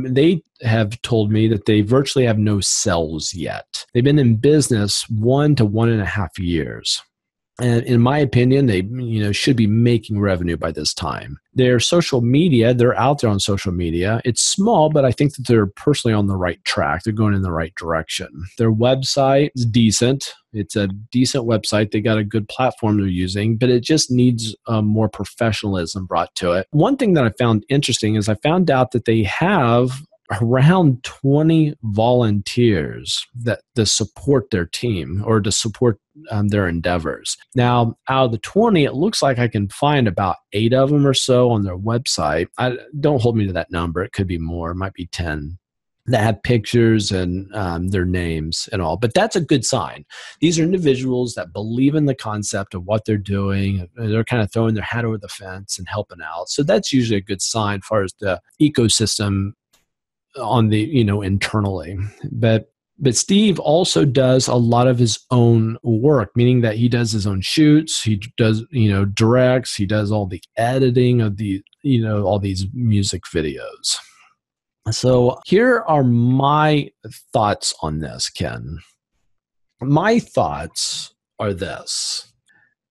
they have told me that they virtually have no sales yet. They've been in business 1 to 1.5 years. And in my opinion, they should be making revenue by this time. Their social media, they're out there on social media. It's small, but I think that they're personally on the right track. They're going in the right direction. Their website is decent. It's a decent website. They got a good platform they're using, but it just needs more professionalism brought to it. One thing that I found interesting is I found out that they have around 20 volunteers that support their team or to support their endeavors. Now, out of the 20, it looks like I can find about 8 of them or so on their website. Don't hold me to that number. It could be more. It might be 10. That have pictures and their names and all. But that's a good sign. These are individuals that believe in the concept of what they're doing. They're kind of throwing their hat over the fence and helping out. So that's usually a good sign as far as the ecosystem on the, internally. But Steve also does a lot of his own work, meaning that he does his own shoots. He does, directs, he does all the editing of the, all these music videos. So here are my thoughts on this, Ken. My thoughts are this.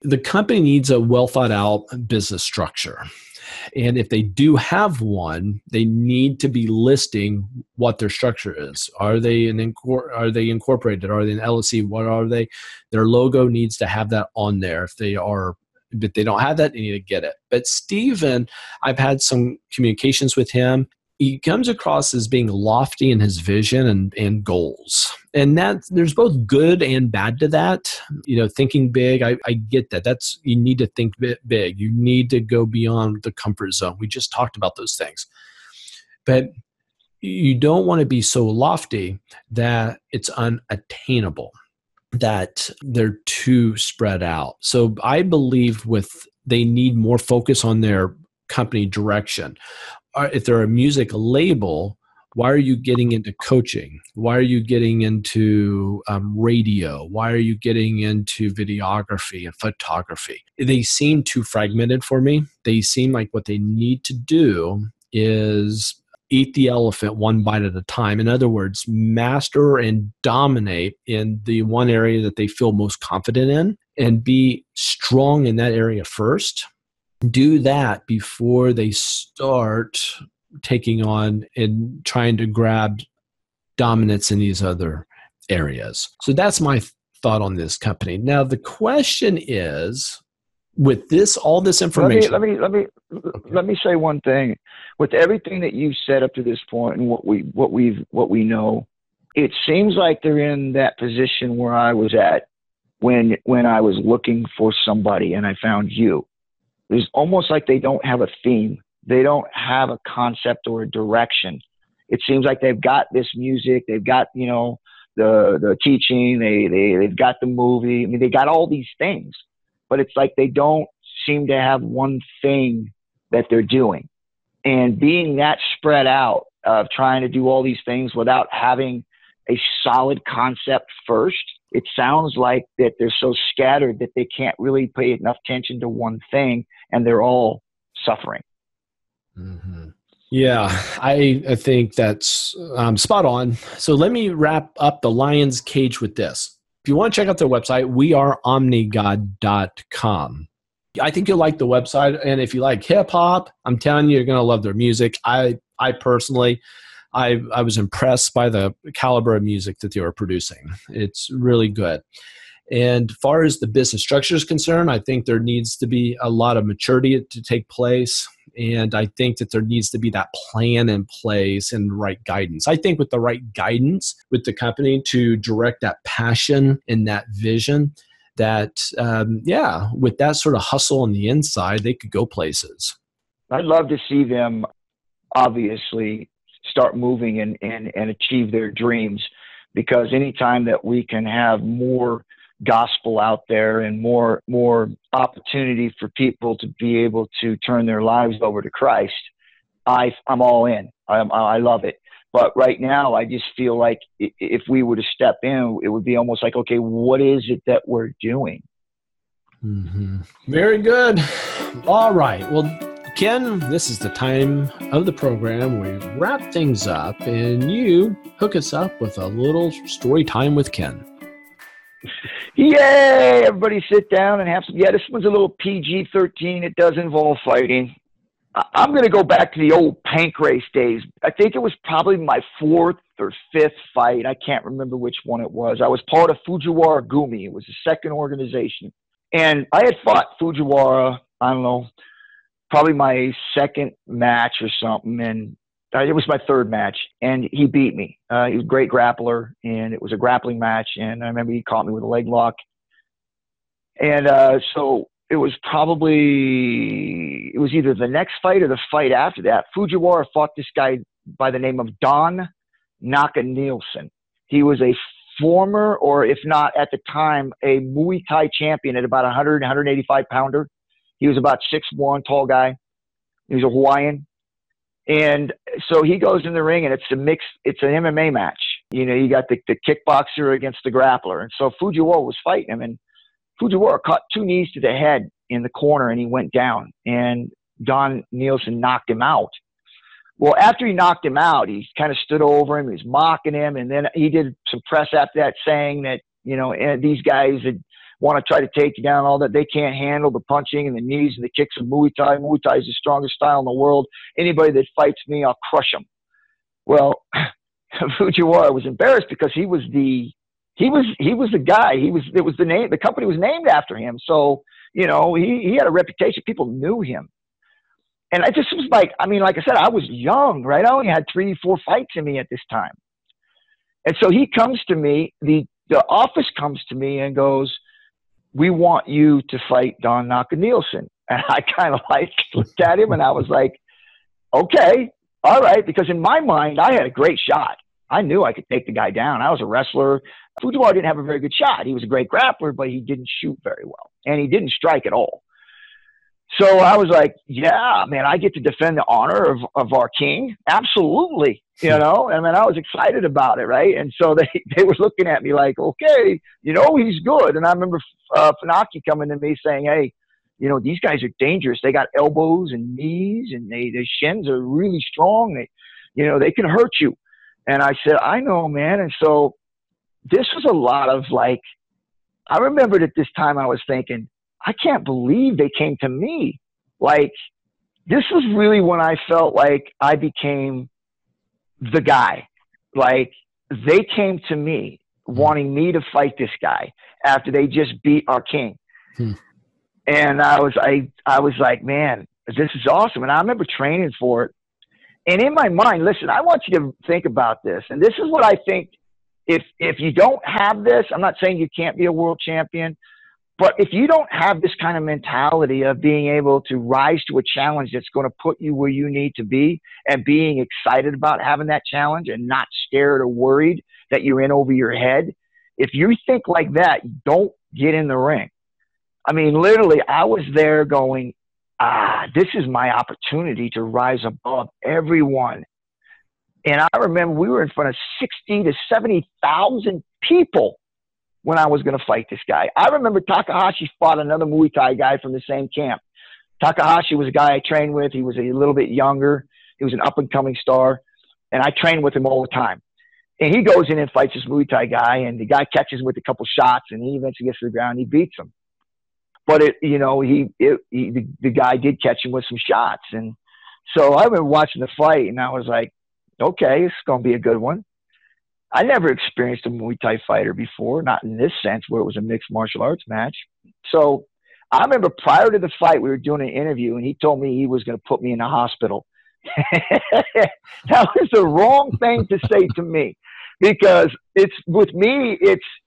The company needs a well thought out business structure. And if they do have one, they need to be listing what their structure is. Are they incorporated? Are they an LLC? What are they? Their logo needs to have that on there. If they don't have that, they need to get it. But Stephen, I've had some communications with him. He comes across as being lofty in his vision and goals. And that there's both good and bad to that. Thinking big, I get that. You need to think big. You need to go beyond the comfort zone. We just talked about those things. But you don't want to be so lofty that it's unattainable, that they're too spread out. So I believe they need more focus on their company direction. If they're a music label, why are you getting into coaching? Why are you getting into radio? Why are you getting into videography and photography? They seem too fragmented for me. They seem like what they need to do is eat the elephant one bite at a time. In other words, master and dominate in the one area that they feel most confident in and be strong in that area first. Do that before they start taking on and trying to grab dominance in these other areas. So that's my thought on this company. Now, the question is, with all this information... Let me say one thing. With everything that you've said up to this point and what we know, it seems like they're in that position where I was at when I was looking for somebody and I found you. It's almost like they don't have a theme. They don't have a concept or a direction. It seems like they've got this music. They've got, the teaching. They've got the movie. I mean, they got all these things. But it's like they don't seem to have one thing that they're doing. And being that spread out of trying to do all these things without having a solid concept first, it sounds like that they're so scattered that they can't really pay enough attention to one thing, and they're all suffering. Mm-hmm. Yeah, I think that's spot on. So let me wrap up the lion's cage with this. If you want to check out their website, weareomnigod.com. I think you'll like the website, and if you like hip-hop, I'm telling you, you're going to love their music. I personally... I was impressed by the caliber of music that they were producing. It's really good. And as far as the business structure is concerned, I think there needs to be a lot of maturity to take place. And I think that there needs to be that plan in place and the right guidance. I think with the right guidance with the company to direct that passion and that vision, that, with that sort of hustle on the inside, they could go places. I'd love to see them, obviously, start moving and achieve their dreams, because anytime that we can have more gospel out there and more opportunity for people to be able to turn their lives over to Christ, I'm all in. I love it. But right now, I just feel like if we were to step in, it would be almost like, okay, what is it that we're doing? Mm-hmm. Very good. All right. Well, Ken, this is the time of the program where we wrap things up and you hook us up with a little story time with Ken. Yay! Everybody sit down and have some. Yeah, this one's a little PG-13. It does involve fighting. I'm going to go back to the old Pancrase days. I think it was probably my 4th or 5th fight. I can't remember which one it was. I was part of Fujiwara Gumi. It was the second organization. And I had fought Fujiwara, I don't know, probably my second match or something. And It was my third match, and he beat me. He was a great grappler, and it was a grappling match. And I remember he caught me with a leg lock. And so it was probably – it was either the next fight or the fight after that. Fujiwara fought this guy by the name of Don Naka Nielsen. He was a former, or if not at the time, a Muay Thai champion at about 100, 185-pounder. He was about 6'1", tall guy. He was a Hawaiian. And so he goes in the ring, and it's a mix. It's an MMA match. You know, you got the kickboxer against the grappler. And so Fujiwara was fighting him, and Fujiwara caught two knees to the head in the corner, and he went down. And Don Nielsen knocked him out. Well, after he knocked him out, he kind of stood over him. He was mocking him. And then he did some press after that saying that, you know, these guys that want to try to take you down, all that, they can't handle the punching and the knees and the kicks of Muay Thai. Muay Thai is the strongest style in the world. Anybody that fights me, I'll crush them. Well, Fujiwara was embarrassed because he was the guy. It was the name. The company was named after him. So, you know, he had a reputation. People knew him. And I just was like, I mean, like I said, I was young, right? I only had 3, 4 fights in me at this time. And so he comes to me, the office comes to me and goes, we want you to fight Don Naka Nielsen. And I kind of like looked at him and I was like, okay, all right. Because in my mind, I had a great shot. I knew I could take the guy down. I was a wrestler. Fujiwara didn't have a very good shot. He was a great grappler, but he didn't shoot very well. And he didn't strike at all. So I was like, yeah, man, I get to defend the honor of our king. Absolutely. You know, I mean, I was excited about it. Right. And so they were looking at me like, okay, you know, he's good. And I remember Funaki coming to me saying, hey, you know, these guys are dangerous. They got elbows and knees and their shins are really strong. They, you know, they can hurt you. And I said, I know, man. And so this was a lot of like, I remembered at this time I was thinking, I can't believe they came to me. Like, this was really when I felt like I became the guy. Like, they came to me wanting me to fight this guy after they just beat our king. And I was like, man, this is awesome. And I remember training for it. And in my mind, listen, I want you to think about this. And this is what I think. If you don't have this, I'm not saying you can't be a world champion. But if you don't have this kind of mentality of being able to rise to a challenge that's going to put you where you need to be and being excited about having that challenge and not scared or worried that you're in over your head, if you think like that, don't get in the ring. I mean, literally, I was there going, this is my opportunity to rise above everyone. And I remember we were in front of 60,000 to 70,000 people when I was going to fight this guy. I remember Takahashi fought another Muay Thai guy from the same camp. Takahashi was a guy I trained with. He was a little bit younger. He was an up-and-coming star, and I trained with him all the time. And he goes in and fights this Muay Thai guy, and the guy catches him with a couple shots, and he eventually gets to the ground, and he beats him. But, the guy did catch him with some shots. And so I remember watching the fight, and I was like, okay, it's going to be a good one. I never experienced a Muay Thai fighter before, not in this sense where it was a mixed martial arts match. So I remember prior to the fight, we were doing an interview and he told me he was going to put me in the hospital. That was the wrong thing to say to me, because it's with me,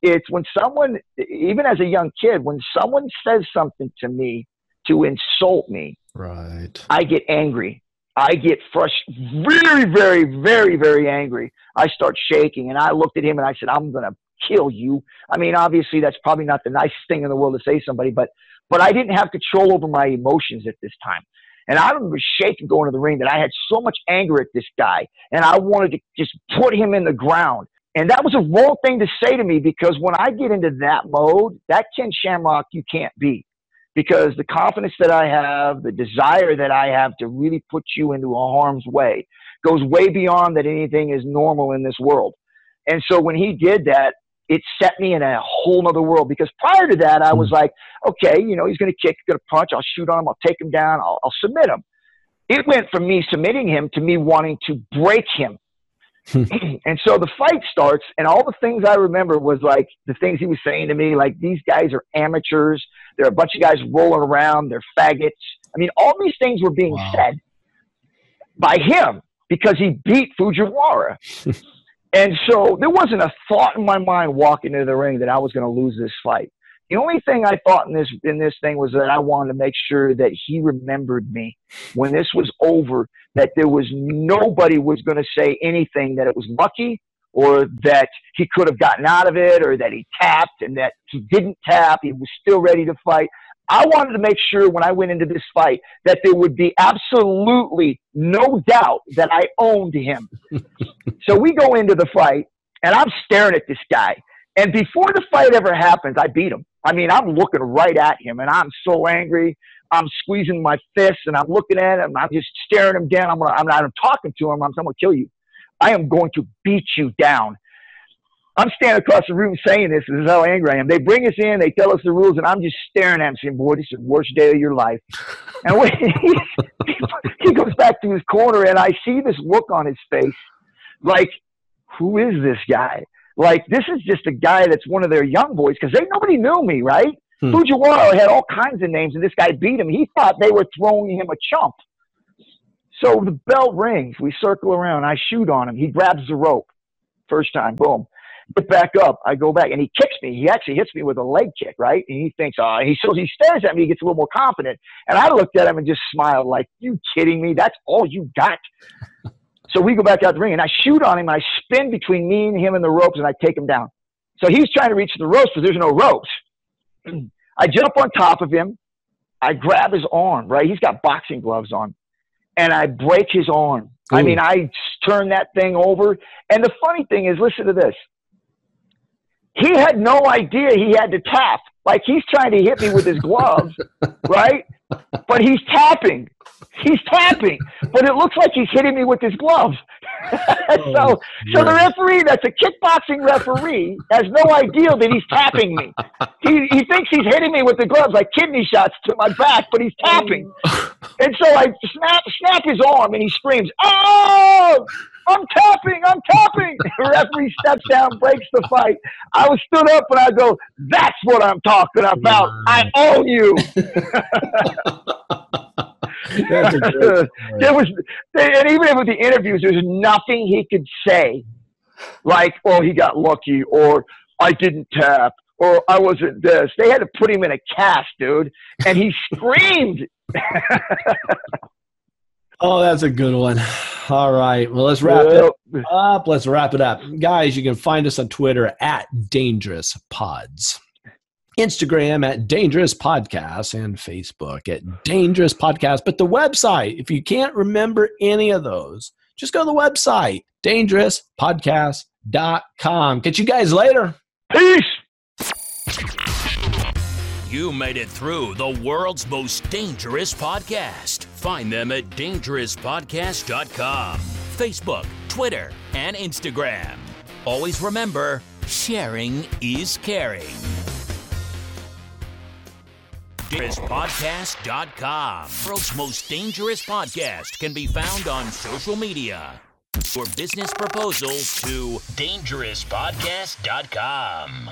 it's when someone, even as a young kid, when someone says something to me to insult me, right, I get angry. I get frustrated, very, very, very, very angry. I start shaking, and I looked at him, and I said, I'm going to kill you. I mean, obviously, that's probably not the nicest thing in the world to say to somebody, but I didn't have control over my emotions at this time. And I remember shaking going to the ring that I had so much anger at this guy, and I wanted to just put him in the ground. And that was a wrong thing to say to me, because when I get into that mode, that Ken Shamrock you can't beat. Because the confidence that I have, the desire that I have to really put you into a harm's way goes way beyond that anything is normal in this world. And so when he did that, it set me in a whole nother world, because prior to that, I was like, okay, you know, he's going to kick, he's going to punch. I'll shoot on him. I'll take him down. I'll submit him. It went from me submitting him to me wanting to break him. And so the fight starts, and all the things I remember was like the things he was saying to me, like, these guys are amateurs. There are a bunch of guys rolling around. They're faggots. I mean, all these things were being said by him. because he beat Fujiwara. And so there wasn't a thought in my mind walking into the ring that I was going to lose this fight. The only thing I thought in this thing was that I wanted to make sure that he remembered me when this was over, that there was nobody was going to say anything that it was lucky or that he could have gotten out of it or that he tapped and that he didn't tap. He was still ready to fight. I wanted to make sure when I went into this fight that there would be absolutely no doubt that I owned him. So we go into the fight, and I'm staring at this guy. And before the fight ever happens, I beat him. I mean, I'm looking right at him, and I'm so angry. I'm squeezing my fists, and I'm looking at him. I'm just staring him down. I'm talking to him. I'm going to kill you. I am going to beat you down. I'm standing across the room saying this. This is how angry I am. They bring us in. They tell us the rules, and I'm just staring at him saying, boy, this is the worst day of your life. And when he goes back to his corner, and I see this look on his face like, who is this guy? Like, this is just a guy that's one of their young boys, because nobody knew me, right? Fujiwara had all kinds of names, and this guy beat him. He thought they were throwing him a chump. So the bell rings. We circle around. I shoot on him. He grabs the rope. First time, boom. Get back up. I go back, and he kicks me. He actually hits me with a leg kick, right? And he thinks, so he stares at me. He gets a little more confident. And I looked at him and just smiled like, you kidding me? That's all you got? So we go back out the ring, and I shoot on him, and I spin between me and him and the ropes, and I take him down. So he's trying to reach the ropes, but there's no ropes. I jump on top of him. I grab his arm, right? He's got boxing gloves on, and I break his arm. Ooh. I mean, I turn that thing over. And the funny thing is, listen to this. He had no idea he had to tap. Like, he's trying to hit me with his gloves, right? But he's tapping. He's tapping. But it looks like he's hitting me with his gloves. So the referee, that's a kickboxing referee, has no idea that he's tapping me. He thinks he's hitting me with the gloves like kidney shots to my back, but he's tapping. And so I snap his arm, and he screams, oh! I'm tapping. The referee steps down, breaks the fight. I was stood up, and I go, that's what I'm talking about. I own you. That's a great story. And even with the interviews, there's nothing he could say. Like, oh, he got lucky, or I didn't tap, or I wasn't this. They had to put him in a cast, dude. And he screamed. Oh, that's a good one. All right. Well, let's wrap it up. Guys, you can find us on Twitter at Dangerous Pods, Instagram at Dangerous Podcasts, and Facebook at Dangerous Podcasts. But the website, if you can't remember any of those, just go to the website, DangerousPodcast.com. Catch you guys later. Peace. You made it through the world's most dangerous podcast. Find them at DangerousPodcast.com, Facebook, Twitter, and Instagram. Always remember, sharing is caring. DangerousPodcast.com. World's most dangerous podcast can be found on social media. For business proposals to DangerousPodcast.com.